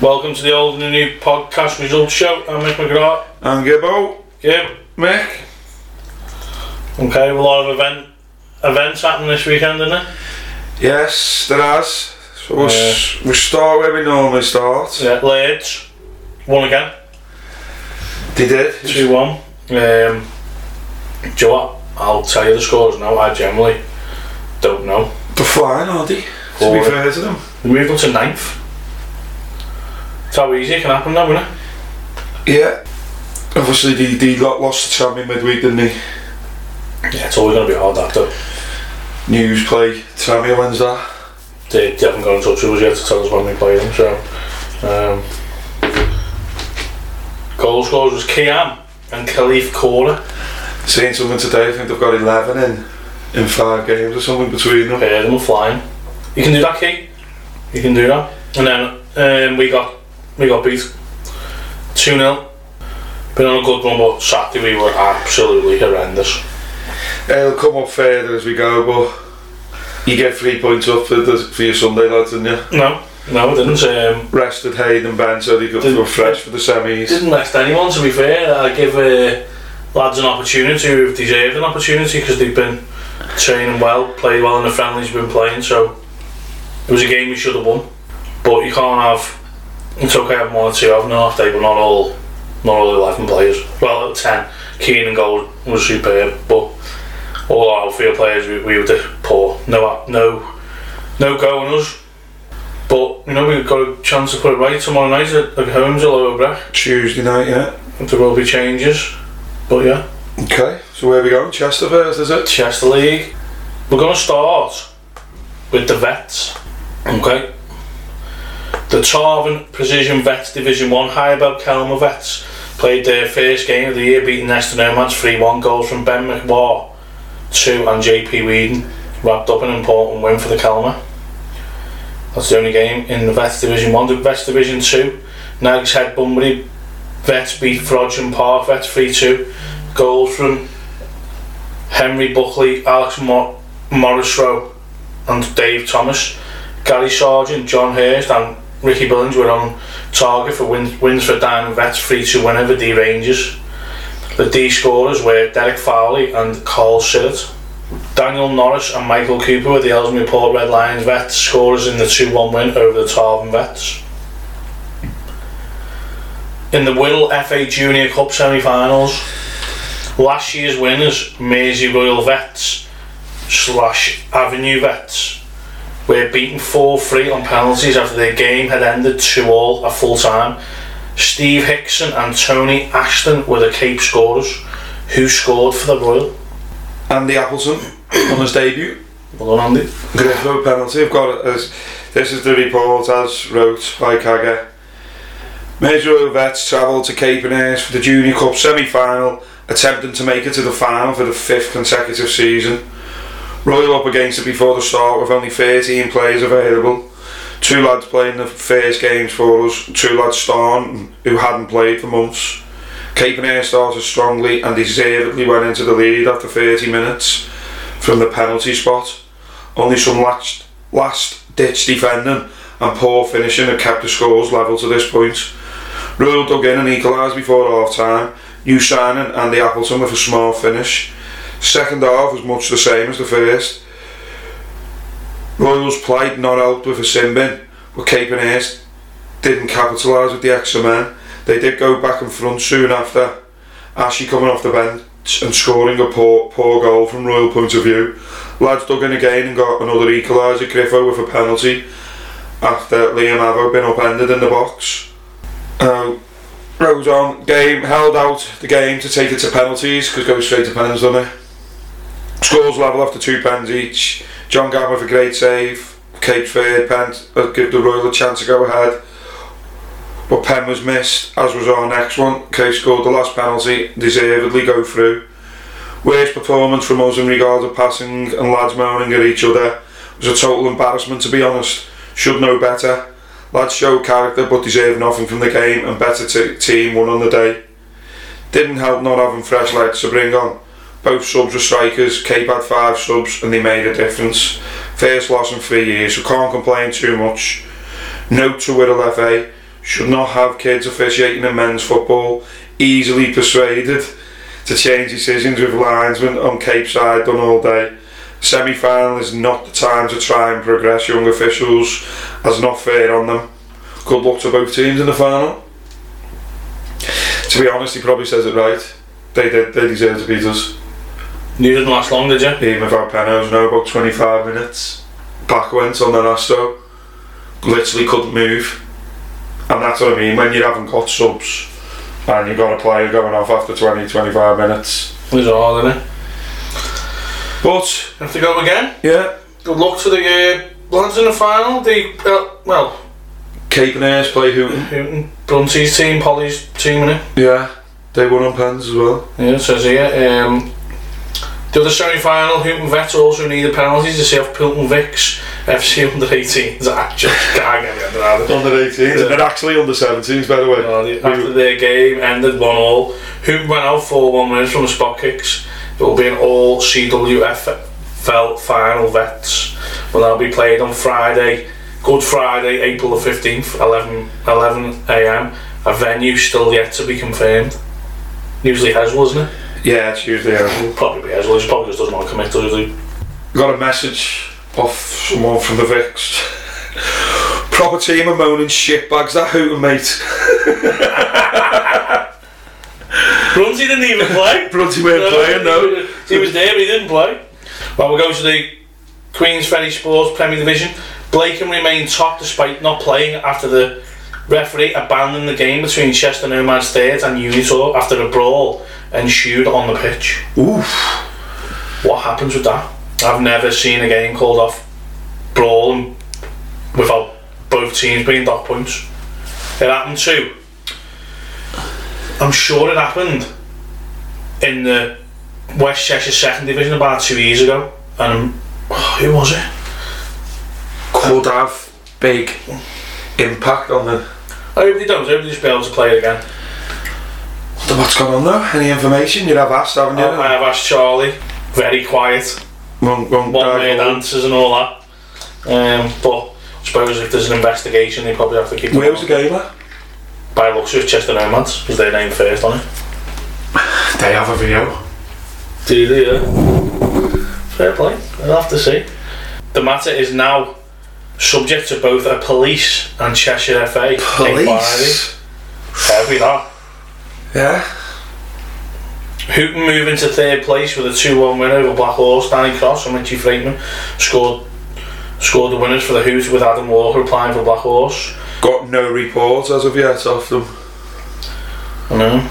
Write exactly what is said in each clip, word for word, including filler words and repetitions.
Welcome to the Old and the New Podcast Results Show. I'm Mick McGrath. I'm Gibbo. Gib. Mick. Okay, a lot of event, events happening this weekend, isn't there? Yes, there has. So we'll, uh, s- we start where we normally start. Yeah, Blades won again. They did. two one. Um, do you know what? I'll tell you the scores now. I generally don't know. They're flying, aren't they? Four, to be fair to them. They moved up to ninth. It's how easy it can happen now, isn't it? Yeah. Obviously, they, they got lost to Tramia midweek, didn't they? Yeah, it's always going to be hard, that, though. News play Tramia, when's that? They, they haven't got in touch with us yet to tell us when we play them, so... Um, goal scorers was Kian and Khalif Korda. Seeing something today, I think they've got eleven in in five games or something between them. Yeah, they were flying. You can do that, Key. You can do that. And then um, we got... We got beat two nil. Been on a good run, but Saturday we were absolutely horrendous. It'll come up further as we go, but you get three points up for, the, for your Sunday, lads, didn't you? No, no, I didn't. Um, Rested Hayden and Ben, so they got to go fresh for the semis. Didn't rest anyone, to be fair. I give uh, lads an opportunity who've deserved an opportunity because they've been training well, played well in the friendlies we've been playing, so it was a game we should have won. But you can't have... It's okay, I have one or two of them off day, but not all, not all eleven players. Well, ten. Kian and Gold was superb, but all our outfield players, we, we were poor. No, no, no go on us. But you know, we've got a chance to put it right tomorrow night at, at Holmes at Lower Breck. Tuesday night, yeah. There will be changes, but yeah. Okay, so where are we going? Chester first, is it? Chester League. We're going to start with the Vets. Okay. The Tarvin Precision Vets Division one Hyabab Calmer Vets played their first game of the year, beating Neston Estonia three one. Goals from Ben McWaugh, two, and J P. Whedon wrapped up an important win for the Calmer. That's the only game in the Vets Division one. The Vets Division two, Nags Head Bumbury Vets beat Brogdon Park Vets three two. Goals from Henry Buckley, Alex Mor- Morrisrow, and Dave Thomas. Gary Sargent, John Hurst, and Ricky Billings were on target for win- wins for Diamond Vets, three two win over D-Rangers. The D-scorers were Derek Fowley and Carl Siddett. Daniel Norris and Michael Cooper were the Ellesmere Port Red Lions Vets scorers in the two one win over the Tarvin Vets. In the Whittle F A Junior Cup semi-finals, last year's winners, Mersey Royal Vets slash Avenue Vets, were beaten four three on penalties after their game had ended two all at full time. Steve Hickson and Tony Ashton were the Cape scorers. Who scored for the Royal? Andy Appleton on his debut. Well done, Andy. Great no penalty. I've got it as this is the report as wrote by Kagger. Major Royal Vets travelled to Cape and Ayers for the Junior Cup semi-final, attempting to make it to the final for the fifth consecutive season. Royal up against it before the start with only thirteen players available. Two lads playing the first games for us, two lads starting who hadn't played for months. Cape and Air started strongly and deservedly went into the lead after thirty minutes from the penalty spot. Only some last, last ditch defending and poor finishing had kept the scores level to this point. Royal dug in and equalised before half time. New signing Andy Appleton with a small finish. Second half was much the same as the first. Royals played not helped with a sin bin, but Cape and Hurst didn't capitalise with the extra men. They did go back in front soon after, Ashley coming off the bench and scoring a poor, poor goal from Royal point of view. Lads dug in again and got another equaliser, Griffo with a penalty after Liam Avo been upended in the box. Uh, Rose on, game, held out the game to take it to penalties, because it goes straight to pens, doesn't it? Scores level after two pens each. John Gam with a great save. Cape's third pen uh, give the Royal a chance to go ahead, but pen was missed, as was our next one. Cape scored the last penalty, deservedly go through. Worst performance from us in regard to passing and lads moaning at each other. It was a total embarrassment, to be honest. Should know better. Lads showed character but deserved nothing from the game, and better t- team won on the day. Didn't help not having fresh legs to bring on. Both subs were strikers. Cape had five subs and they made a difference. First loss in three years, so can't complain too much. Note to Whittle F A, should not have kids officiating in men's football, easily persuaded to change decisions with linesmen on Cape Side done all day. Semi-final is not the time to try and progress young officials, as not fair on them. Good luck to both teams in the final. To be honest, he probably says it right. They did. They deserve to beat us. You didn't last long, did you? Even without penos, no, about twenty-five minutes. Back went on the Nasto. Literally couldn't move. And that's what I mean, when you haven't got subs and you've got a player going off after twenty, twenty-five minutes. It's hard, isn't it? But... have to go again? Yeah. Good luck to the uh, lads in the final. The, uh, well... Cape and Ayers play Hooton. Hooton. Brunty's team, Polly's team, innit? Yeah. They won on pens as well. Yeah, it says here. Um, the other semi-final, Hooton Vets also needed penalties to see off Pilton Vicks F C under eighteens. I just can't get me under that. Under eighteens, and they're actually under seventeens, by the way. Well, the, after their game ended one all, Hooton went out four one minutes from the spot kicks. It will be an all C W F L final Vets. Well, that'll be played on Friday, Good Friday, April the fifteenth, eleven a m. A venue still yet to be confirmed. Usually Heswell, isn't it? Yeah, it's usually Heswell. Probably Heswell, he probably just doesn't want to commit to it. Got a message off someone from the Vicks. Proper team of moaning shitbags, that Hooton, mate. Brunty didn't even play. Brunty weren't no, playing, no. He was there, but he didn't play. Well, we'll go to the Queen's Ferry Sports Premier Division. Blakeney remained top despite not playing after the referee abandoned the game between Chester Nomad State and Unitor after a brawl ensued on the pitch. Oof. What happens with that? I've never seen a game called off brawl without both teams being docked points. It happened too. I'm sure it happened in the West Cheshire Second Division about two years ago, and oh, who was it? Could um, have big impact on the. I hope they don't. I hope they just be able to play it again. I don't know what's going on though. Any information? You'd have asked, haven't you? I, I have asked Charlie. Very quiet. Wrong, wrong one-way answers and all that. Um, but I suppose if there's an investigation, they probably have to keep. Where was the game at? By looks of Chester Nomads, was their name first on it. They have a video. Do they? Yeah. Fair play. I'll have to see. The matter is now subject to both a police and Cheshire F A inquiry. Police? Heavy that. Yeah. Hooton move into third place with a two one win over Black Horse. Danny Cross and Richie Freeman scored scored the winners for the Hoot with Adam Walker applying for Black Horse. Got no report as of yet off them. I know.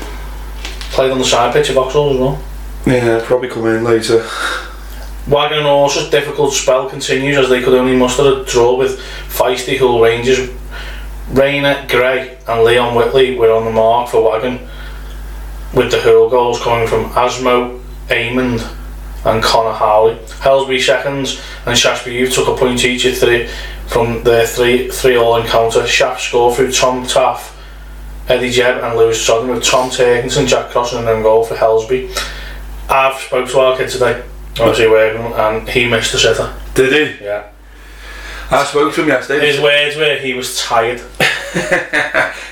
Played on the side pitch of Vauxhall as well. Yeah, probably come in later. Wagon and Horse's difficult spell continues as they could only muster a draw with feisty Hull Rangers. Rainer Gray and Leon Whitley were on the mark for Wagon, with the Hull goals coming from Asmo Amond and Connor Howley. Helsby seconds and Shashby Youth took a point each at three from their three three all encounter. Shaft score through Tom Taff, Eddie Jebb and Lewis Sodden, with Tom Turkington, Jack Cross and then goal for Helsby. I've spoke to our kid today, obviously working, and he missed the sitter. Did he? Yeah. I spoke to him yesterday. His words were he was tired.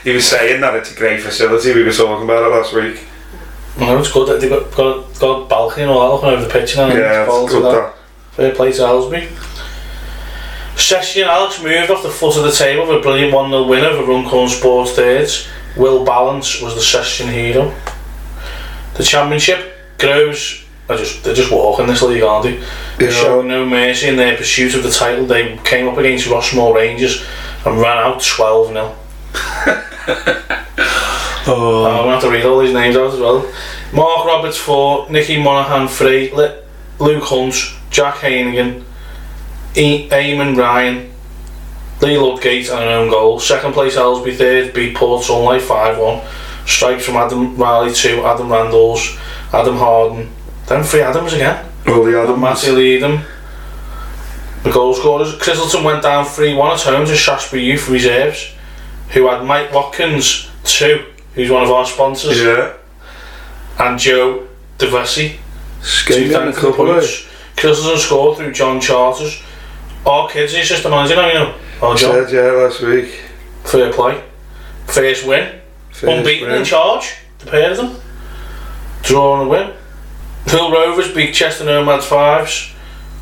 He was saying that it's a great facility, we were talking about it last week. No, it's good that they've got, got, got a balcony and all that looking over the pitch now. Yeah, it's good that. Fair play to Helsby. Session and Alex moved off the foot of the table with a brilliant one nil win over Runcorn Sports Thirds. Will Balance was the Session hero. The Championship, Groves, they're just, they're just walking this league, aren't they? Yeah. Showing no mercy in their pursuit of the title, they came up against Rossmore Rangers and ran out twelve nil. Oh. I'm going to have to read all these names out as well. Mark Roberts four, Nicky Monaghan three, Luke Hunt, Jack Hanigan, e- Eamon Ryan, Lee Ludgate and an own goal. Second place Helsby, third beat Port Sunlight five one. Strikes from Adam Riley two, Adam Randalls, Adam Harden, then three Adams again. All the Adams. Matty Leedham. The goal scorers. Criselton went down three one at home to Shasbury Youth Reserves, who had Mike Watkins two, who's one of our sponsors. Yeah. And Joe DeVessi. Skinny and the points. Criselton scored through John Charters. Our kids, the assistant manager, now you know. Oh, John. Said, yeah, last week. Fair play. First win. First Unbeaten win. In charge, the pair of them. Draw and a win. Poole Rovers beat Chester Nomads fives.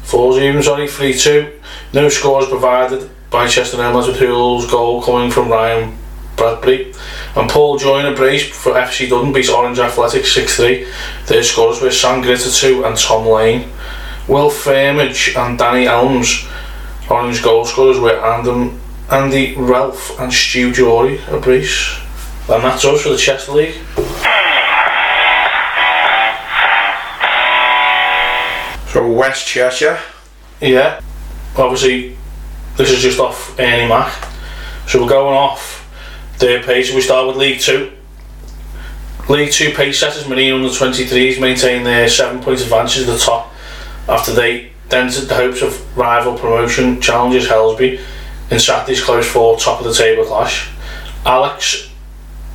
Fours even, sorry, three two. No scores provided by Chester Nomads with Poole's goal coming from Ryan Bradbury. And Paul Joyner braced for F C Dundon beat Orange Athletics six three. Their scores were Sam Gritter two and Tom Lane. Will Firmage and Danny Elms. Orange goal scorers were Andam, Andy Ralph and Stu Jory a brace. And that's us for the Chester League. So West Cheshire. Yeah. Obviously this is just off Ernie Mac. So we're going off third pace. We start with League Two. League Two pace setters Marine under twenty-threes maintain their seven point advantage at the top after they dented the hopes of rival promotion challengers Helsby in Saturday's close four top of the table clash. Alex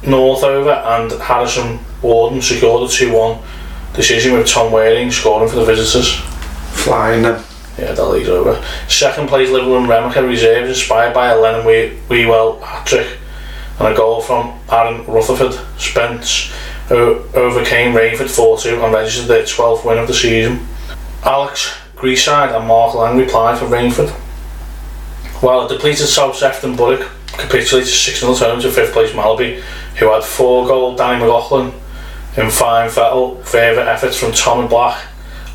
Northover and Harrison Warden secured a two one decision with Tom Waring scoring for the visitors. Flying them. Yeah, that leads over. Second place Liverpool and Remaker reserves inspired by a Lennon Wewell hat trick. And a goal from Aaron Rutherford Spence, who overcame Rayford four two and registered their twelfth win of the season. Alex Greeside and Mark Lang replied for Rayford. While a depleted South Sefton Borough capitulated six nil at home to fifth place Malaby, who had four goal Danny McLaughlin in fine favour efforts from Tommy Black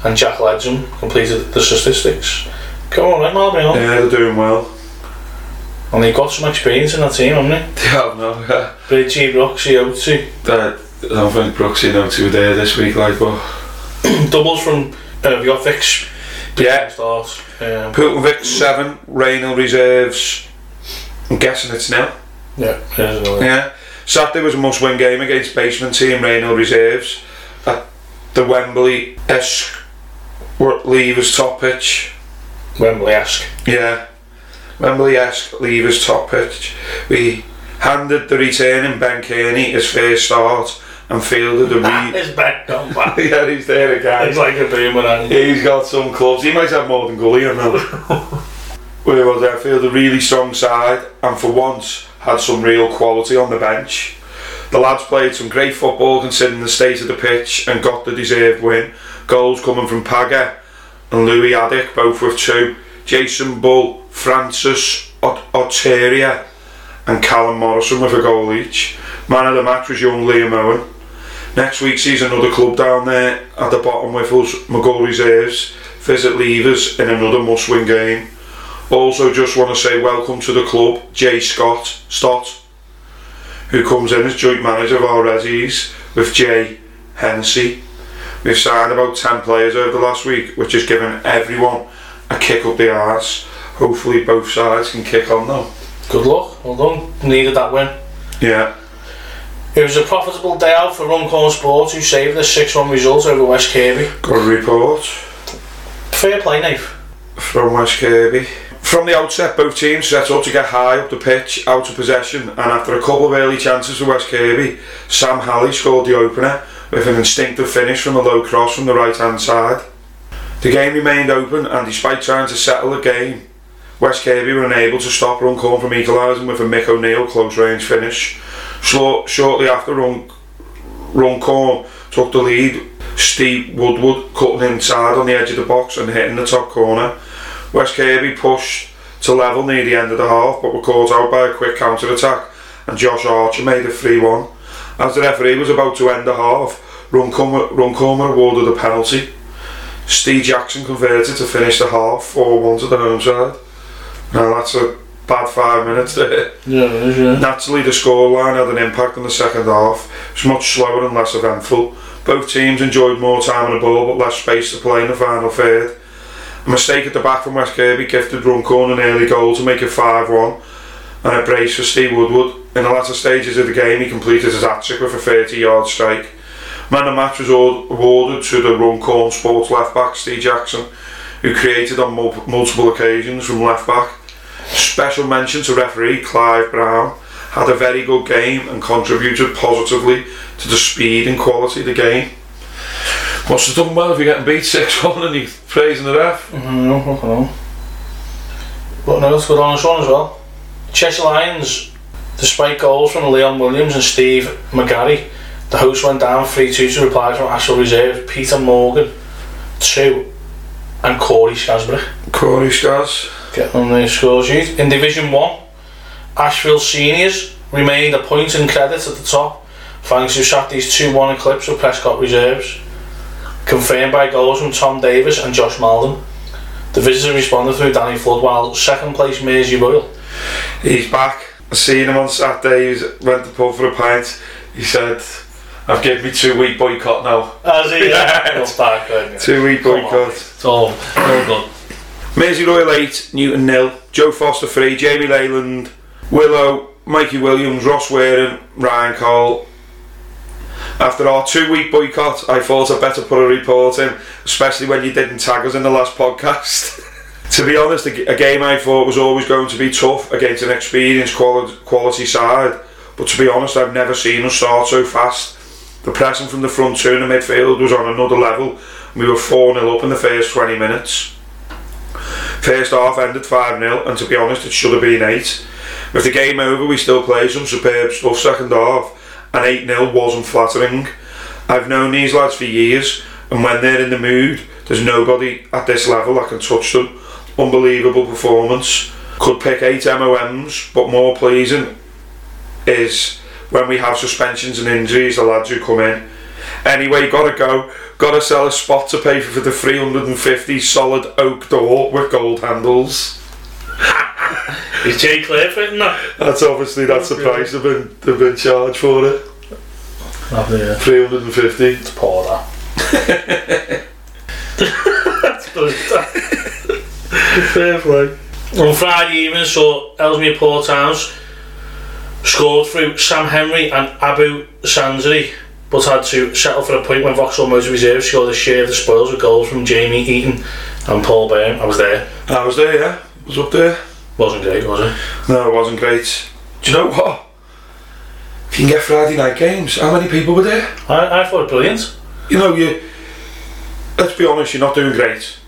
and Jack Ledson completed the statistics. Come on, then, Malaby. On. Yeah, they're doing well. And they've got some experience in that team, haven't they? They have now, yeah. Bridgie, Broxy, Oatsy. I don't think Broxy and Oatsy were there this week, like, but... Doubles from, uh, have you got Vicks? Yeah. Stars. Um, Poulton Vicks seven, Raynal Reserves, I'm guessing it's nil. Yeah. Yeah. Yeah. Saturday was a must-win game against basement team Raynal Reserves at the Wembley esque Leavers top pitch. Wembley-esque. Yeah. Wembley-esque Leavers top pitch. We handed the returning Ben Kearney his first start and fielded a wee... His back gone back. Yeah, he's there again. He's like a boomerang. Yeah, he's got some clubs. He might have more than Gully on that. We were there, fielded a really strong side and for once had some real quality on the bench. The lads played some great football considering the state of the pitch and got the deserved win. Goals coming from Pagger and Louis Addick, both with two. Jason Bull, Francis Oteria and Callum Morrison with a goal each. Man of the match was young Liam Owen. Next week sees another club down there at the bottom with us, McGull Reserves, visit Leavers in another must-win game. Also just want to say welcome to the club, Jay Scott, Stott, who comes in as joint manager of our Resies with Jay Hennessy. We've signed about ten players over the last week, which has given everyone a kick up the arse. Hopefully both sides can kick on though. Good luck, well done. Needed that win. Yeah. It was a profitable day out for Runcorn Sports, who saved a six one result over West Kirby. Good report. Fair play, Nath. From West Kirby. From the outset, both teams set up to get high up the pitch, out of possession, and after a couple of early chances for West Kirby, Sam Halley scored the opener with an instinctive finish from a low cross from the right-hand side. The game remained open and despite trying to settle the game, West Kirby were unable to stop Runcorn from equalising with a Mick O'Neill close range finish. Short, shortly after Run, Runcorn took the lead, Steve Woodward cutting inside on the edge of the box and hitting the top corner. West Kirby pushed to level near the end of the half but were caught out by a quick counter attack and Josh Archer made it three one. As the referee was about to end the half, Runcorn, Runcorn were awarded a penalty. Steve Jackson converted to finish the half four one to the home side. Now that's a bad five minutes there. Yeah, it is, yeah. Naturally the scoreline had an impact on the second half. It was much slower and less eventful. Both teams enjoyed more time on the ball but less space to play in the final third. A mistake at the back from West Kirby gifted Runcorn an early goal to make it five one and a brace for Steve Woodward. In the latter stages of the game he completed his hat-trick with a thirty yard strike. Man of the match was awarded to the Runcorn Sports left-back Steve Jackson, who created on mul- multiple occasions from left-back. Special mention to referee Clive Brown, had a very good game and contributed positively to the speed and quality of the game. Must have done well if you're getting beat six one and you're praising the ref. No, fucking no. But no, that's good on this one as well. Cheshire Lions Despite goals from Leon Williams and Steve McGarry, the host went down three two to replies from Ashwell Reserve, Peter Morgan, two, and Corey Shasbury. Corey Shas. Getting on the score sheet. In Division one, Asheville Seniors remained a point in credit at the top, thanks to Saturday's two one eclipse of Prescott Reserves, confirmed by goals from Tom Davis and Josh Malden. The visitors responded through Danny Flood, while second place Mersey Royal. He's back. I seen him on Saturday. He went to the pub for a pint. He said, I've given me two week boycott now. As he? Yeah. It's back, yeah. Two week boycott. It's all good. Mersey Royal eight, Newton nil, Joe Foster three, Jamie Leyland, Willow, Mikey Williams, Ross Waring, Ryan Cole. After our two week boycott, I thought I'd better put a report in, especially when you didn't tag us in the last podcast. To be honest, a game I thought was always going to be tough against an experienced quality side, but to be honest, I've never seen us start so fast. The pressing from the front two in the midfield was on another level, and we were four nil up in the first twenty minutes. First half ended five nil, and to be honest, it should have been eight. With the game over, we still played some superb stuff second half, and eight nil wasn't flattering. I've known these lads for years, and when they're in the mood, there's nobody at this level that can touch them. Unbelievable performance. Could pick eight M O Ms, but more pleasing is when we have suspensions and injuries, the lads who come in. Anyway, gotta go. Gotta sell a spot to pay for the three hundred fifty solid oak door with gold handles. Is Jay Cliff in that? That's obviously, that's the price they've been, they've been charged for it. Yeah. three hundred fifty. It's poor that. That's good. Fair play. On Friday evening, so Ellesmere Port Towns scored through Sam Henry and Abu Sanzari, but had to settle for a point when Vauxhall Motor Reserve scored a share of the spoils with goals from Jamie Eaton and Paul Byrne. I was there. I was there, yeah. I was up there. Wasn't great, was it? No, it wasn't great. Do you know what? If you can get Friday night games, how many people were there? I, I thought it was brilliant. You know, you. Let's be honest, you're not doing great.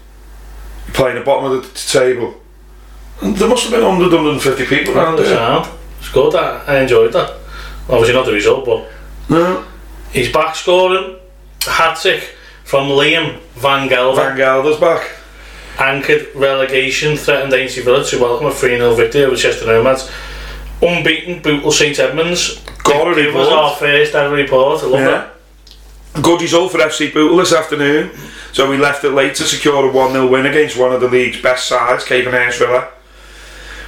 You're playing the bottom of the t- table. And there must have been one hundred, one hundred fifty people around there. Sound. It's good, that. I enjoyed that. Obviously not the result, but... No. He's back scoring. Hat-trick from Liam Van Gelder. Van Gelder's back. Anchored relegation threatened Ainsley Villa to welcome a three nil victory over Chester Nomads. Unbeaten Bootle St Edmunds. Got a report. It was our first ever report. I love yeah. that. Good result for F C Bootle this afternoon. So we left it late to secure a one nil win against one of the league's best sides, Caithness Villa.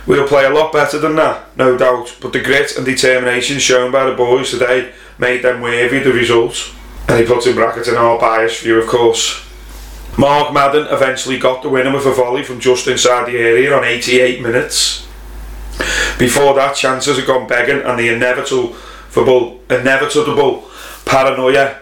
We'll play a lot better than that, no doubt, but the grit and determination shown by the boys today made them worthy the result. And he puts in brackets in our biased view, of course. Mark Madden eventually got the winner with a volley from just inside the area on eighty-eight minutes. Before that, chances had gone begging, and the inevitable, inevitable paranoia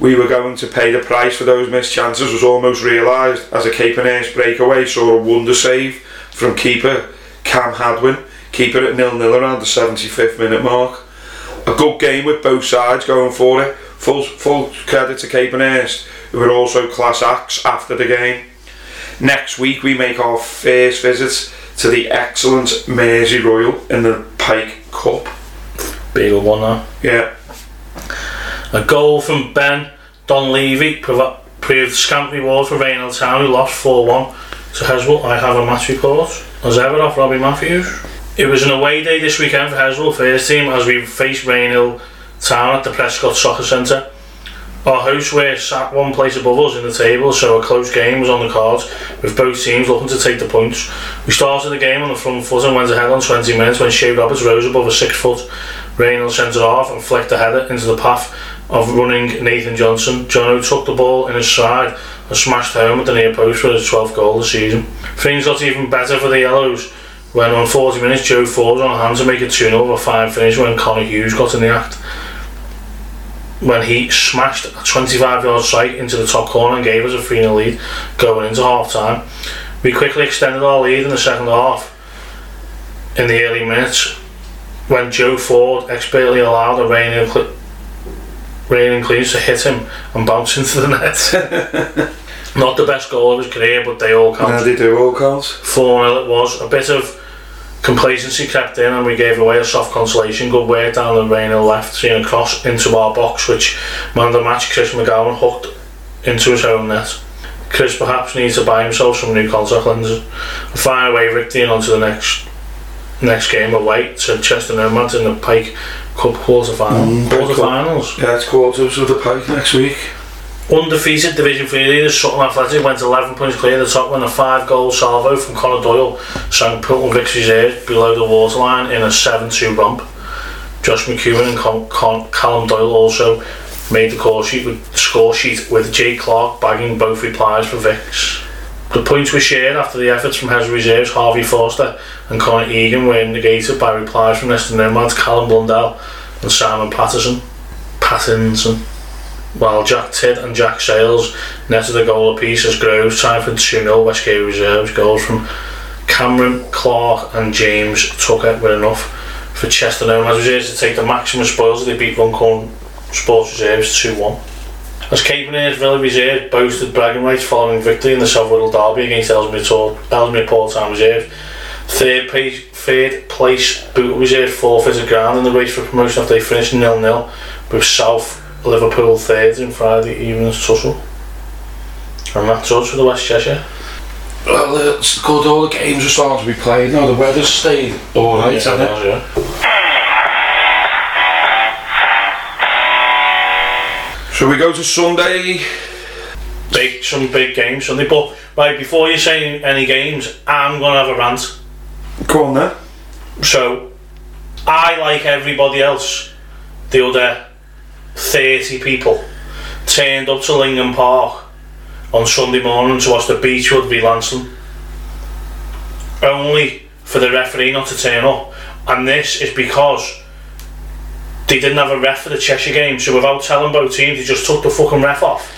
we were going to pay the price for those missed chances was almost realised as a Caithness breakaway saw a wonder save from keeper Cam Hadwin, keeper at nil nil around the seventy-fifth minute mark. A good game with both sides going for it. Full, full credit to Caithness, who were also class acts after the game. Next week we make our first visit to the excellent Mersey Royal in the Pike Cup. Big one now. Yeah. A goal from Ben Donlevy prov- proved scant reward for Raynald Town, who lost four one to Heswell. I have a match report, as ever, off Robbie Matthews. It was an away day this weekend for Heswell first team as we faced Raynald Town at the Prescott Soccer Centre. Our hosts were sat one place above us in the table, so a close game was on the cards, with both teams looking to take the points. We started the game on the front foot and went ahead on twenty minutes when Shea Roberts rose above a six-foot Raynald centre-half and flicked the header into the path of running Nathan Johnson. Jono took the ball in his stride and smashed home at the near post for his twelfth goal of the season. Things got even better for the Yellows when on forty minutes Joe Ford was on hand to make it two nil with a fine finish when Connor Hughes got in the act, when he smashed a twenty-five yard strike into the top corner and gave us a three nil lead going into half time. We quickly extended our lead in the second half in the early minutes when Joe Ford expertly allowed a Rain cl- and Cleaves to hit him and bounce into the net. Not the best goal of his career, but they all count. Yeah, they do all count. four nil it was. A bit of complacency crept in and we gave away a soft consolation. Good work down the rain and left, seeing a cross into our box which man of the match Chris McGowan hooked into his own net. Chris perhaps needs to buy himself some new contact lenses. Fire away Rick Dean onto the next next game away to Chester Nomads in the Pike Cup quarter final. Mm, quarter finals. Yeah, it's quarters of the Pike next week. Undefeated Division three leaders Sutton Athletic went eleven points clear at the top when a five goal salvo from Conor Doyle sank Poulton Vixie's ears below the waterline in a seven two romp. Josh McEwen and Con- Con- Callum Doyle also made the score sheet with, score sheet with Jay Clark bagging both replies for Vix. The points were shared after the efforts from Hesse Reserves Harvey Forster and Connor Egan were negated by replies from Neston Nomads Callum Blundell and Simon Patterson. Pattinson. While Jack Tidd and Jack Sales netted a goal apiece as Groves tied for two nil Westgate Reserves. Goals from Cameron Clark and James Tucker were enough for Chester Nomads Reserves to take the maximum spoils. They beat Runcorn Sports Reserves two one. As Capeneers Villa Reserves boasted bragging rights following victory in the South Whittle derby against Ellesmere Port Town Reserves, third place, third place Bootle Reserves forfeited ground in the race for promotion after they finished nil nil with South Liverpool third in Friday evening's tussle. And that's us for the West Cheshire. Well, it's good, all the games are starting to be played now, the weather's stayed alright, yeah, hasn't it? Yeah. So we go to Sunday. Big, some big games Sunday, but right, before you say any games, I'm going to have a rant. Go on then. So, I, like everybody else, the other thirty people turned up to Lingham Park on Sunday morning to watch the Beechwood v Lansdowne, only for the referee not to turn up, and this is because they didn't have a ref for the Cheshire game, so without telling both teams they just took the fucking ref off.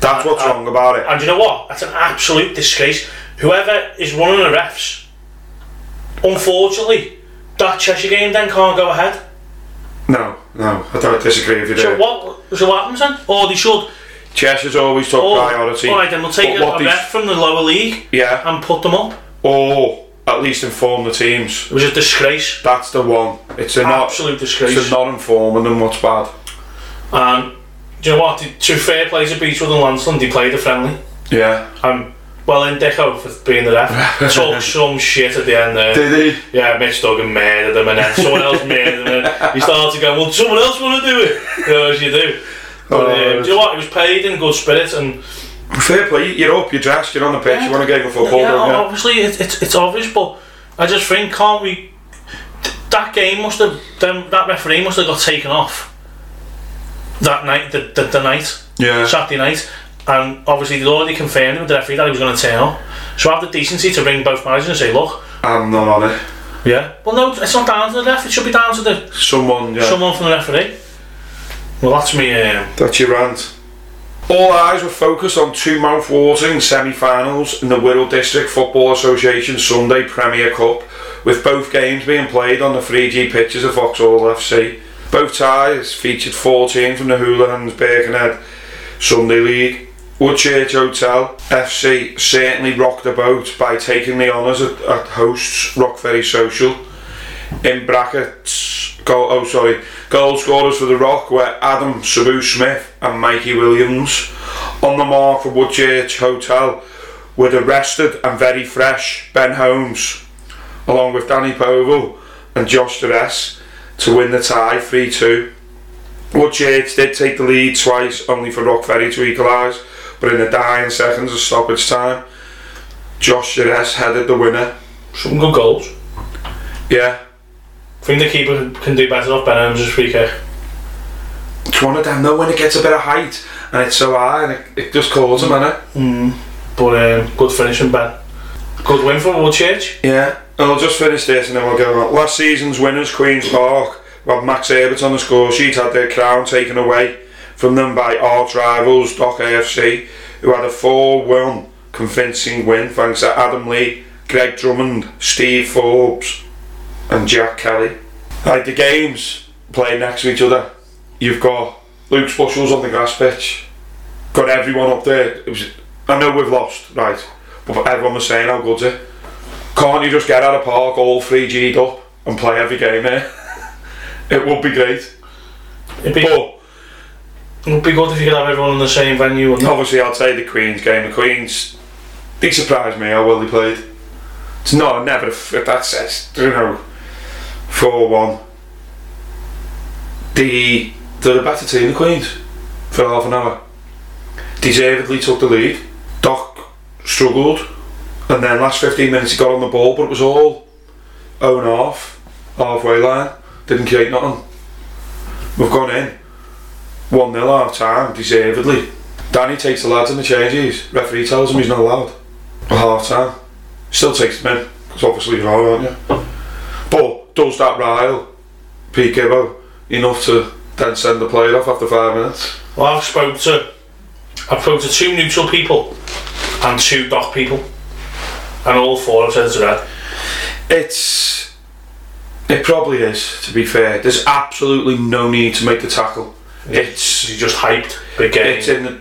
That's and, what's and, wrong about it. And you know what, that's an absolute disgrace. Whoever is running the refs, unfortunately that Cheshire game then can't go ahead. No, no, I don't disagree with you there. So what, so what happens then? Or they should... Cheshire's always took or, priority. Alright then, we'll take a, a ref from the lower league, yeah, and put them up. Or at least inform the teams. It was a disgrace. That's the one. It's an absolute not, disgrace. It's a not informing them what's bad. And, do you know what? Two fair plays at Beechwood and Lansdowne, they played a friendly. Yeah. Um, well, in Dicko, for being the ref, took some shit at the end there. Did he? Yeah, Mitch Duggan murdered him, and then someone else murdered him, and he started going, well, someone else want to do it? You know, as you do. But, oh, um, do you know what? It was played in good spirit, and... Fair play, you're up, you're dressed, you're on the pitch, yeah, you want to go for football. Yeah, don't you? Obviously, it, it, it's obvious, but I just think, can't we... That game must have... Them, that referee must have got taken off that night, the, the, the night, yeah. Saturday night. And obviously they'd already confirmed with the referee that he was going to turn up, so I have the decency to ring both managers and say, look, I'm not on it. Yeah. Well, no, it's not down to the ref, it should be down to the someone yeah. someone from the referee. Well, that's me. Um, that's your rant. All eyes were focused on two mouth-watering semi-finals in the Wirral District Football Association Sunday Premier Cup, with both games being played on the three G pitches of Vauxhall F C. Both ties featured four teams from the Houlihan's Birkenhead Sunday League. Woodchurch Hotel F C certainly rocked the boat by taking the honours at, at hosts Rockferry Social. In brackets, goal, oh sorry, goal scorers for the Rock were Adam Sabu Smith and Mikey Williams. On the mark for Woodchurch Hotel were the rested and very fresh Ben Holmes, along with Danny Povell and Josh Duress, to win the tie three two. Woodchurch did take the lead twice, only for Rockferry to equalise, but in the dying seconds of stoppage time, Josh Jerez headed the winner. Some good goals. Yeah. I think the keeper can do better off Ben Holmes' free kick. It's one of them though, when it gets a bit of height and it's so high and it, it just calls him, innit? Mm. But um, good finishing, Ben. Good win for Woodchurch. Yeah. And I'll just finish this and then we'll go on. Last season's winners, Queen's Park, while Max Herbert on the score sheet, had their crown taken away from them by arch rivals Dock A F C, who had a four one convincing win thanks to Adam Lee, Greg Drummond, Steve Forbes and Jack Kelly. Like the games played next to each other, you've got Luke's Bushels on the grass pitch, got everyone up there. It was, I know we've lost, right, but everyone was saying how good's it. Can't you just get out of park all three G'd up and play every game here? It would be great. It'd be, but, it'd be good if you could have everyone in the same venue. Obviously, I'd say the Queen's game. The Queen's, they surprised me how well they played. It's not, never, if that says, you know, four one. The, they're a better team, the Queens, for half an hour. Deservedly took the lead. Doc struggled, and then last fifteen minutes he got on the ball, but it was all own half, halfway line, didn't create nothing. We've gone in, one nil half time, deservedly. Danny takes the lads in the changes, referee tells him he's not allowed at half time. Still takes them in, because obviously you're on, aren't you? But does that rile Pete Gibbo enough to then send the player off after five minutes? Well, I've spoke to, I've spoke to two neutral people and two dock people, and all four have said it's red. It's, it probably is, to be fair. There's absolutely no need to make the tackle. It's, you just hyped the game. It's in the,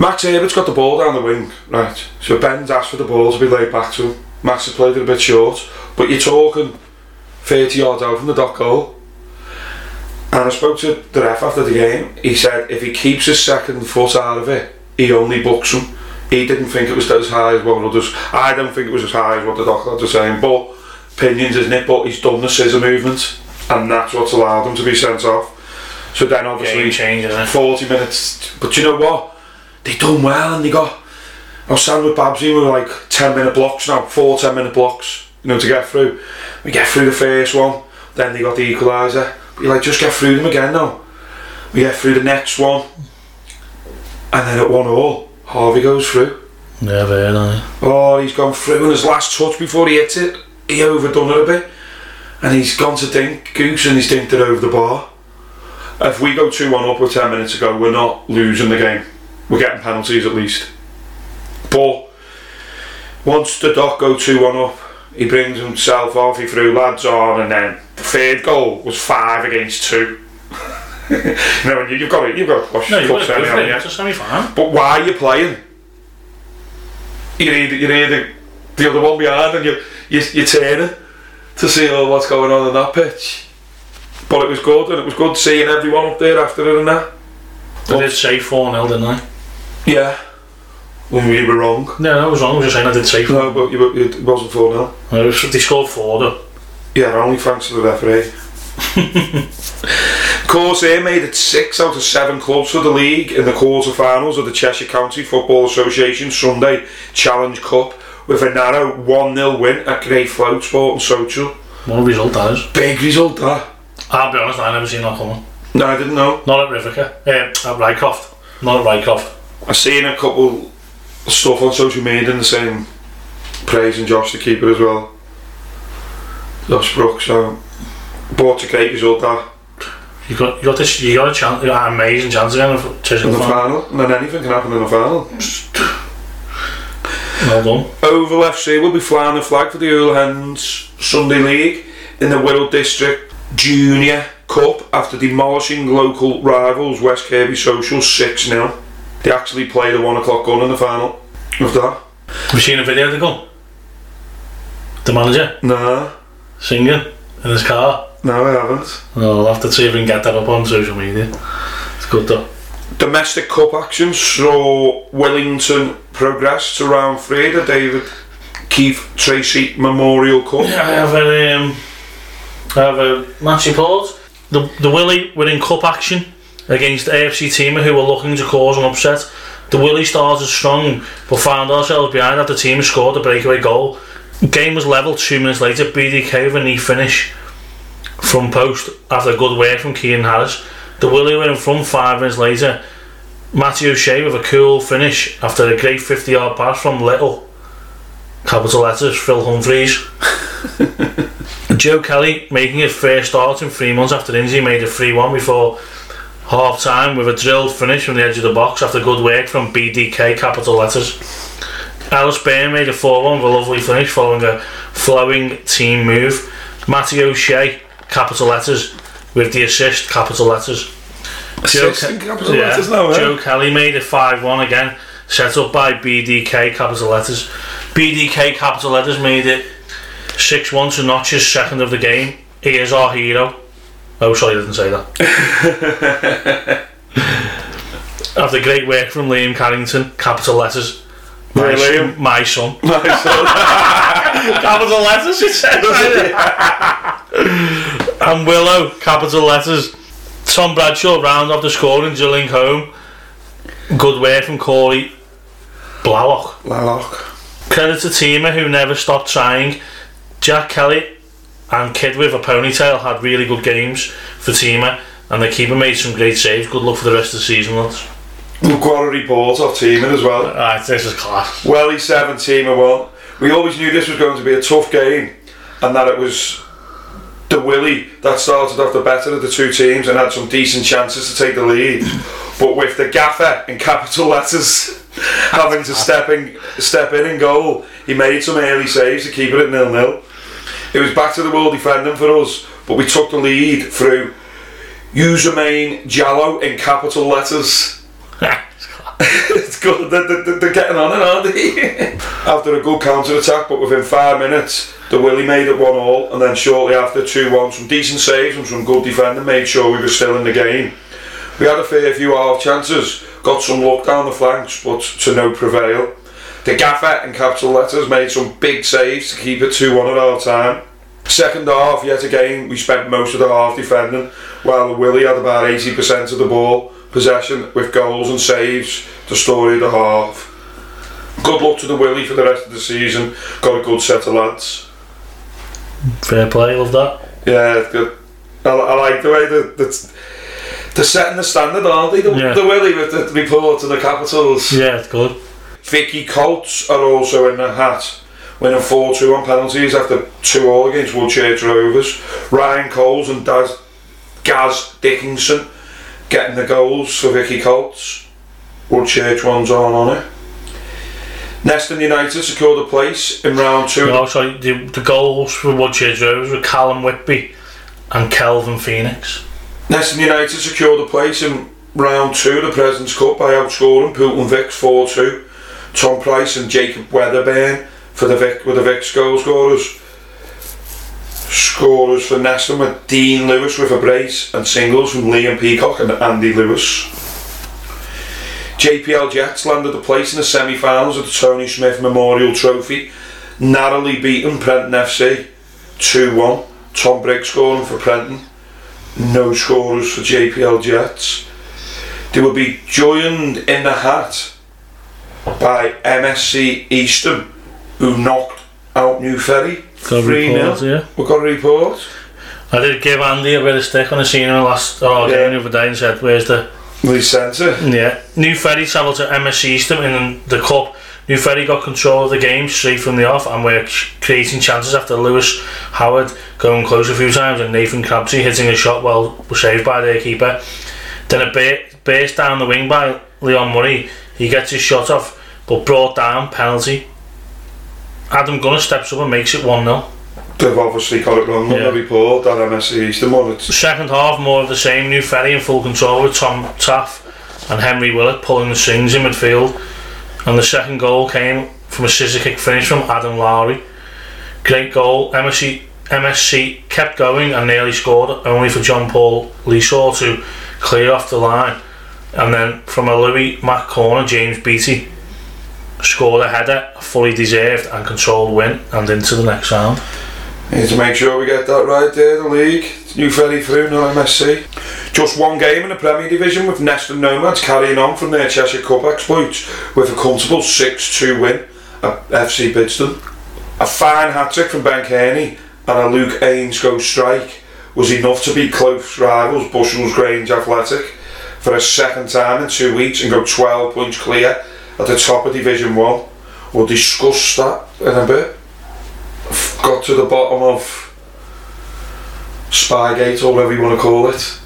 Max Herbert's got the ball down the wing, right? So Ben's asked for the ball to be laid back to him. Max has played it a bit short, but you're talking thirty yards out from the dock goal. And I spoke to the ref after the game. He said if he keeps his second foot out of it, he only books him. He didn't think it was as high as what others. I don't think it was as high as what the dock lads are saying, but opinions, isn't it? But he's done the scissor movement, and that's what's allowed him to be sent off. So then obviously change, forty minutes, but you know what? They done well, and they got, I was standing with Babsy, we were like ten minute blocks now, four ten minute blocks, you know, to get through. We get through the first one, then they got the equaliser. But you're like, just get through them again now. We get through the next one, and then at one all, Harvey goes through. Yeah, very nice. Oh, he's gone through, and his last touch before he hits it, he overdone it a bit, and he's gone to dink Goose, and he's dinked it over the bar. If we go two one up with ten minutes ago, we're not losing the game. We're getting penalties at least. But once the Doc go two one up, he brings himself off, he threw lads on, and then the third goal was five against two. You know, you've got to, you've got to watch no, the semi, haven't you? It's a semi-final. But why are you playing? You're either, you're either the other one behind, and you're, you're, you're turning to see all what's going on in that pitch. But it was good, and it was good seeing everyone up there after it and that. They did say four nil, didn't they? Yeah. When we were wrong. No, I was wrong, I was just saying I did say four nil. No, but it wasn't four nil. No, they scored four, though. Yeah, only thanks to the referee. Of course, they made it six out of seven clubs for the league in the quarter-finals of the Cheshire County Football Association Sunday Challenge Cup with a narrow one nil win at Grey Float Sport and Social. What a result that is. Big result, that. I'll be honest, I never seen that coming. No, I didn't know. Not at Rivica, eh, at Rycroft. Not at Rycroft. I've seen a couple of stuff on social media in the same, praising Josh the keeper as well. Josh Brooks, so bought a great result there. You got, you got this, you got a chance, you got an amazing chance again of in the final. And then anything can happen in the final. Well done. Oval F C will be flying the flag for the Ool Hens Sunday League in the Wirral District Junior Cup after demolishing local rivals West Kirby Social six nil. They actually played a one o'clock gun in the final of that. Have you seen a video of the gun? The manager? No. Singing in his car? No, I haven't. No, I'll have to see if we can get that up on social media. It's good though. Domestic Cup action saw Wellington progress to round three, the David Keith Tracy Memorial Cup. Yeah, I have a, um, I have a match report. The, the Willie were in cup action against the A F C Teamer, who were looking to cause an upset. The Willie started strong, but found ourselves behind after the team scored a breakaway goal. The game was level two minutes later. B D K with a knee finish from post after good work from Kian Harris. The Willie were in front five minutes later. Matthew O'Shea with a cool finish after a great fifty yard pass from Little, capital letters, Phil Humphreys. Joe Kelly making his first start in three months after injury made a three one before half time with a drilled finish from the edge of the box after good work from B D K, capital letters. Alice Byrne made a four one with a lovely finish following a flowing team move. Matty O'Shea, capital letters, with the assist, capital letters. Assist Joe, in capital yeah, letters now, eh? Joe Kelly made a five one again, set up by B D K, capital letters. B D K, capital letters, made it six one to notch his second of the game. He is our hero. Oh, sorry, I didn't say that. After great work from Liam Carrington, capital letters. My, Liam. Son, my son. My son. Capital letters, it says. And Willow, capital letters. Tom Bradshaw, round off the score in Gilling home. Good work from Corey Blalock. Blalock. Credit to Teamer, who never stopped trying. Jack Kelly and Kid with a Ponytail had really good games for Teamer, and the keeper made some great saves. Good luck for the rest of the season, lads. We've got a report of Teamer as well. Right, this is class. Well, he's seven, Teamer one. We always knew this was going to be a tough game, and that it was the Willie that started off the better of the two teams and had some decent chances to take the lead. But with the gaffer in capital letters having to step in, step in and goal, he made some early saves to keep it at nil-nil. It was back to the world defending for us, but we took the lead through Usamain Jallo in capital letters. It's good. They're, they're, they're getting on it, aren't they? After a good counter attack, but within five minutes, the Willie made it one all, and then shortly after two one, some decent saves and some good defending made sure we were still in the game. We had a fair few half chances, got some luck down the flanks, but to no prevail. The gaffer in capital letters made some big saves to keep it two one at our time. Second half, yet again, we spent most of the half defending, while the Willie had about eighty percent of the ball possession with goals and saves, the story of the half. Good luck to the Willie for the rest of the season. Got a good set of lads. Fair play, love that. Yeah, good. I, I like the way that that's, they're setting the standard, aren't they? The, yeah. the Willie with the report and the capitals. Yeah, it's good. Vicky Colts are also in the hat, winning four two on penalties after two all against Woodchurch Rovers. Ryan Coles and Daz, Gaz Dickinson getting the goals for Vicky Colts. Woodchurch ones aren't on it. Neston United secured a place in round two. No, sorry, the, the goals for Woodchurch Rovers were Callum Whitby and Kelvin Phoenix. Neston United secured a place in round two of the President's Cup by outscoring Poulton Vicks four two. Tom Price and Jacob Weatherburn for the Vic were the Vicks goal scorers. Scorers for Neston were Dean Lewis with a brace and singles from Liam Peacock and Andy Lewis. J P L Jets landed a place in the semi-finals of the Tony Smith Memorial Trophy, narrowly beating Prenton F C two one. Tom Briggs scoring for Prenton. No scorers for J P L Jets. They will be joined in the hat by M S C Easton, who knocked out New Ferry three nil. Yeah. We've got a report. I did give Andy a bit of stick on the scene in the last oh, yeah. game the other day and said, where's the lead centre? Yeah. New Ferry travelled to M S C Easton in the Cup. New Ferry got control of the game straight from the off and were creating chances after Lewis Howard going close a few times and Nathan Crabtree hitting a shot well saved by their keeper. Then a bur- burst down the wing by Leon Murray. He gets his shot off, but brought down, penalty. Adam Gunner steps up and makes it one nil. They've obviously got it wrong, yeah. They'll be poor, that M S C Easton won it. Second half, more of the same. New Ferry in full control with Tom Taff and Henry Willett pulling the strings in midfield. And the second goal came from a scissor kick finish from Adam Lowry. Great goal. M S C, M S C kept going and nearly scored, only for John Paul Leesor to clear off the line. And then from a Louis Mack corner, James Beattie scored a header, a fully deserved and controlled win, and into the next round. Need to make sure we get that right there, the league. New Ferry through, no M S C. Just one game in the Premier Division with Neston Nomads carrying on from their Cheshire Cup exploits with a comfortable six two win at F C Bidston. A fine hat-trick from Ben Kearney and a Luke Ainscoe strike was enough to beat close rivals Bushells Grange Athletic for a second time in two weeks and go twelve points clear at the top of Division one. We'll discuss that in a bit. I've got to the bottom of Spygate or whatever you want to call it.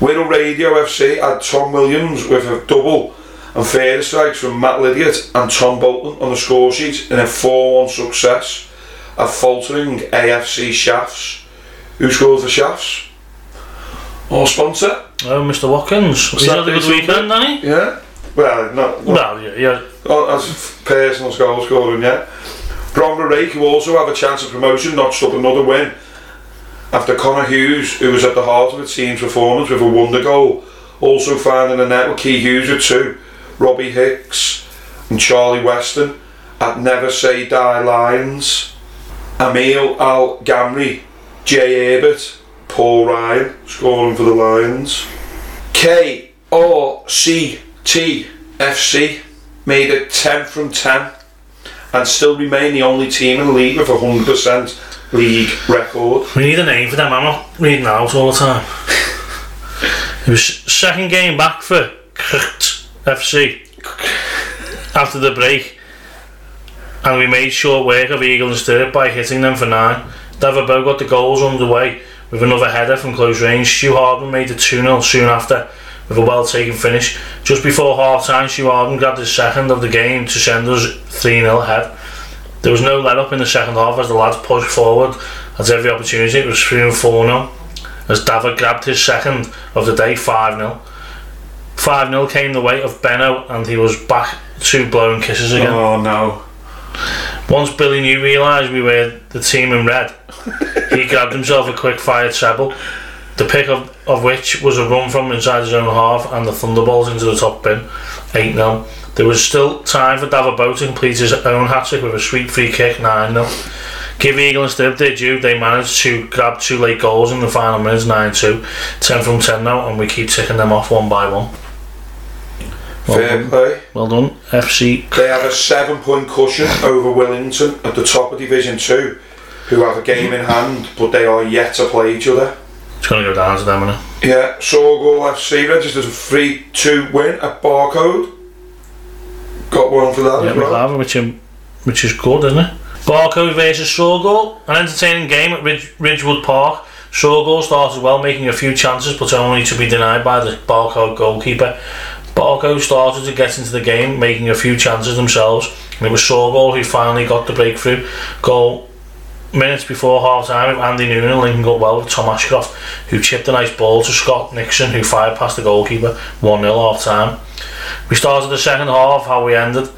Whittle Radio F C had Tom Williams with a double and fair strikes from Matt Lydiate and Tom Bolton on the score sheet in a four one success at faltering A F C Shafts. Who scored for Shafts? Or sponsor? Oh, Mister Watkins. He's had a good weekend, hasn't he? Yeah. Well, not. Well, well yeah, yeah. As personal goal scoring, yeah. Bromber Rake, who also have a chance of promotion, notched up another win after Connor Hughes, who was at the heart of the team's performance with a wonder goal, also finding a net with Key Hughes at two, Robbie Hicks and Charlie Weston at Never Say Die Lions, Emil Al Gamri, Jay Herbert, Paul Ryan scoring for the Lions. K R C T F C made it ten from ten and still remain the only team in the league with a one hundred percent league record. We need a name for them, I'm not reading out all the time. It was second game back for K R C T F C after the break, and we made short work of Eagle and Stirrup by hitting them for nine. Davabo got the goals underway with another header from close range. Stu Hardman made it two nil soon after with a well-taken finish. Just before half-time, Stu Hardman grabbed his second of the game to send us three nil ahead. There was no let-up in the second half as the lads pushed forward at every opportunity. It was three and four nil as Davao grabbed his second of the day, five nil. five nil came the way of Benno and he was back to blowing kisses again. Oh no. Once Billy New realised we were the team in red, he grabbed himself a quick fire treble, the pick of, of which was a run from inside his own half and the thunderbolt into the top bin, eight nil. There was still time for Davabo to complete his own hat-trick with a sweet free kick, nine nil. Give Eagle and Stirrup their due, they managed to grab two late goals in the final minutes, nine two. ten from ten now, and we keep ticking them off one by one. Well Fair done. play. Well done, F C. They have a seven-point cushion over Willington at the top of Division two, who have a game in hand, but they are yet to play each other. It's going to go down to them, isn't it? Yeah, Sorgall F C registered a three two win at Barcode. Got one for that yeah, as well. Yeah, we have, which is good, isn't it? Barcode versus Sorgall, an entertaining game at Ridge, Ridgewood Park. Sorgall started well, making a few chances, but only to be denied by the Barcode goalkeeper. Barco started to get into the game, making a few chances themselves, and it was Sorgall who finally got the breakthrough goal minutes before half-time, with Andy Noonan linking up well with Tom Ashcroft, who chipped a nice ball to Scott Nixon, who fired past the goalkeeper, one nil half-time. We started the second half how we ended,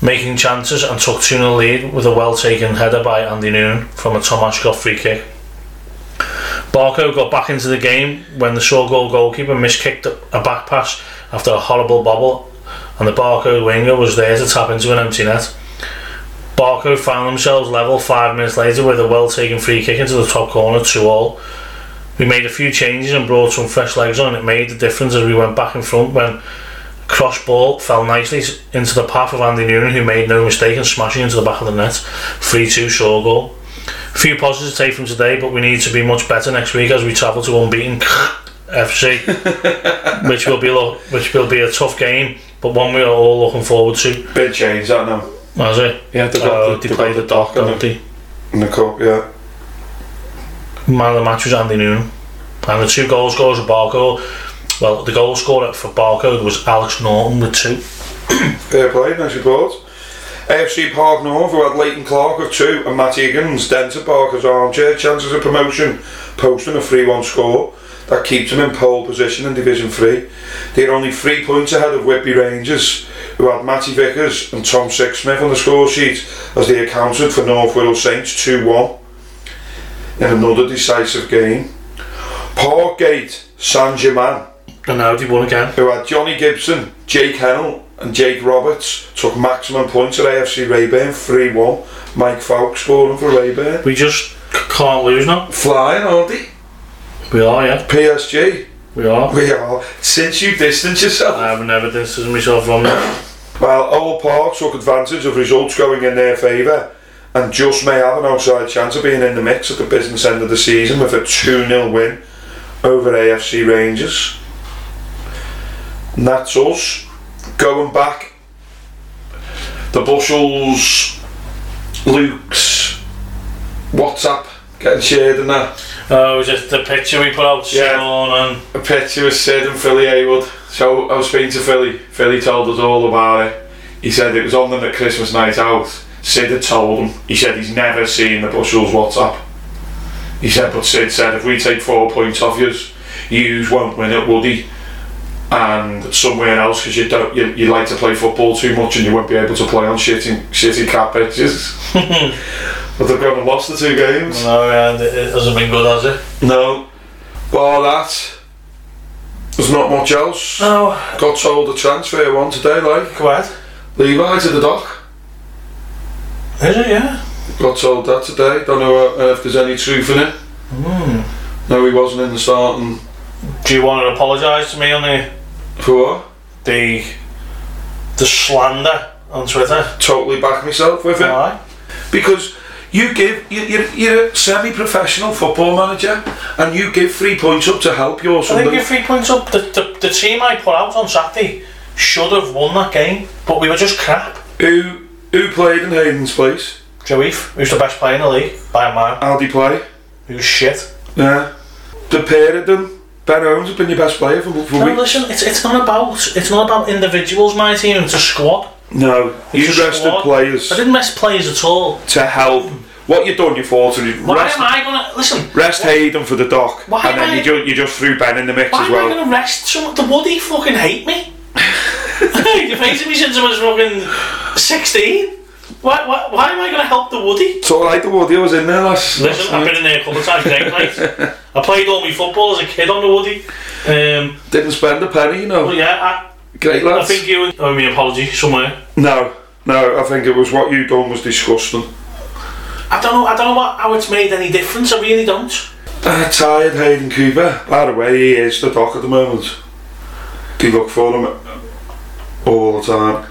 making chances, and took two nil lead with a well-taken header by Andy Noonan from a Tom Ashcroft free kick. Barco got back into the game when the Sorgall goalkeeper miskicked a back pass after a horrible bobble, and the Barco winger was there to tap into an empty net. Barco found themselves level five minutes later with a well-taken free kick into the top corner, two all. We made a few changes and brought some fresh legs on, and it made the difference as we went back in front when a cross ball fell nicely into the path of Andy Noonan, who made no mistake in smashing into the back of the net, three two Sorgall. Few positives to take from today, but we need to be much better next week as we travel to unbeaten F C, which will be lo- which will be a tough game, but one we are all looking forward to. Big change, that now. Has it? Yeah, they oh, the, they, they played the dock, don't they? In the cup, yeah. Man of the match was Andy Noonan, and the two goal scorers for Barco. Well, the goal scorer for Barco was Alex Norton with two. Fair play, nice report. A F C Park North, who had Leighton Clark of two and Matt Higgins, Denton Parker's armchair chances of promotion, posting a three one score that keeps them in pole position in Division three. They're only three points ahead of Whitby Rangers, who had Matty Vickers and Tom Sixsmith on the score sheet as they accounted for North Whittle Saints two one in another decisive game. Parkgate Saint-Germain, and now they won again, who had Johnny Gibson, Jake Hennell and Jake Roberts, took maximum points at A F C Rayburn three one. Mike Falk scoring for Rayburn. We just can't lose now. Flying, aren't we? We are, yeah. P S G. We are. We are. Since you distanced yourself. I have never distanced myself from that. Well, Old Park took advantage of results going in their favour and just may have an outside chance of being in the mix at the business end of the season with a two nil win over A F C Rangers. And that's us. Going back, the Bushels, Luke's WhatsApp getting shared and that. Oh, just the picture we put out, yeah, Sean and... A picture with Sid and Philly Haywood. So I was speaking to Philly, Philly told us all about it. He said it was on them at Christmas night out. Sid had told him, he said he's never seen the Bushels WhatsApp. He said, but Sid said, if we take four points off yours, you won't win it, Woody. and somewhere else, because you don't you, you like to play football too much and you won't be able to play on shitty shitty cat pitches. But they've gone and lost the two games. No, and it, it hasn't been good, has it? No. Bar that, there's not much else. No. Got sold a transfer one today, like. Go ahead. Levi to the dock. Is it, yeah? Got told that today. Don't know uh, if there's any truth in it. Mm. No, he wasn't in the starting. Do you want to apologise to me on the... For what? The... The slander on Twitter. Totally back myself with it. Why? Because you give... You, you're, you're a semi-professional football manager and you give three points up to help your... I didn't give three points up. The, the, the team I put out on Saturday should have won that game, but we were just crap. Who... Who played in Hayden's place? Joeef, who's the best player in the league, by a mile. How'd he play? He was shit. Yeah. The pair of them, Ben Owens has been your best player for, for no, weeks. No, listen, it's it's not about it's not about individuals, my team, it's a squad. No, you rested players. I didn't rest players at all. To help. What you've done, you fought and you. Why rest, am I gonna listen? Rest what, Hayden for the dock, and then I, you just you just threw Ben in the mix as well. Why am I gonna rest someone? The Woody fucking hate me. You've hated me since I was fucking sixteen. Why, why, why am I going to help the Woody? It's alright, the Woody, I was in there last Listen, last I've night. Been in there a couple of times, great night. I played all my football as a kid on the Woody. Um, Didn't spend a penny, you know. Well, yeah, I, great lads. I think you owe me an apology somewhere. No, no, I think it was what you done was disgusting. I don't know, I don't know what, how it's made any difference, I really don't. I tired Hayden Cooper. By the way, he is the dock at the moment. You look for him all the time.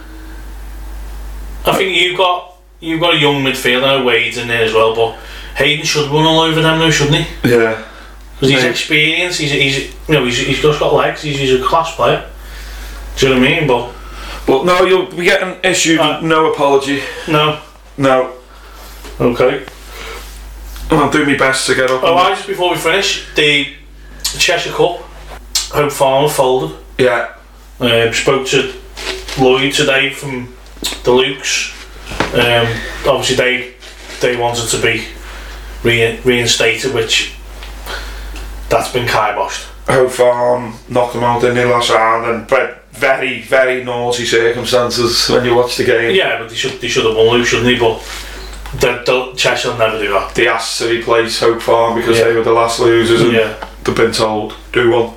I think you've got you've got a young midfielder, Wade's in there as well, but Hayden should run all over them now, shouldn't he? Yeah. Because he's experienced, he's he's you know he's he's just got legs, he's he's a class player. Do you know what I mean? But but no, you'll be getting issued uh, no apology. No. No. Okay. I'll do my best to get up. Oh, I, just before we finish, the Cheshire Cup, Hope Farmer folded. Yeah. Uh, spoke to Lloyd today from the Lukes. Um, obviously they they wanted to be re- reinstated, which that's been kiboshed. Hope Farm knocked them out in the last round, and very very naughty circumstances when you watch the game. Yeah, but they should they should have won, Luke, shouldn't they? But the, the Cheshire will never do that. They asked to replace Hope Farm because yeah. they were the last losers, and yeah. they've been told do one.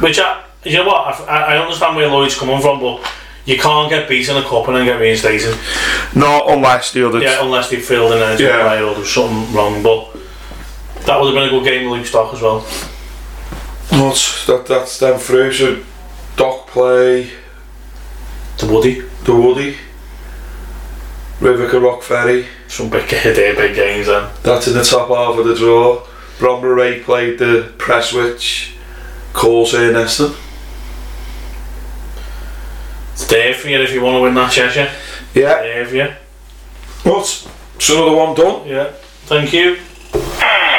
Which I. You know what, I, I understand where Lloyd's coming from, but you can't get beat in a cup and then get reinstated. Not unless the other... Yeah, unless they failed in anything yeah. right, or there was something wrong, but that would have been a good game with Luke Stock as well. That's, that, that's them through, so Dock play... The Woody. The Woody. Rivica Rock Ferry. Some big, big games then. That's in the top half of the draw. Bromborough Ray played the Presswich. Corsair Neston. It's there for you if you want to win that Cheshire. Yeah. It's there for you. What? It's another one done. Yeah. Thank you.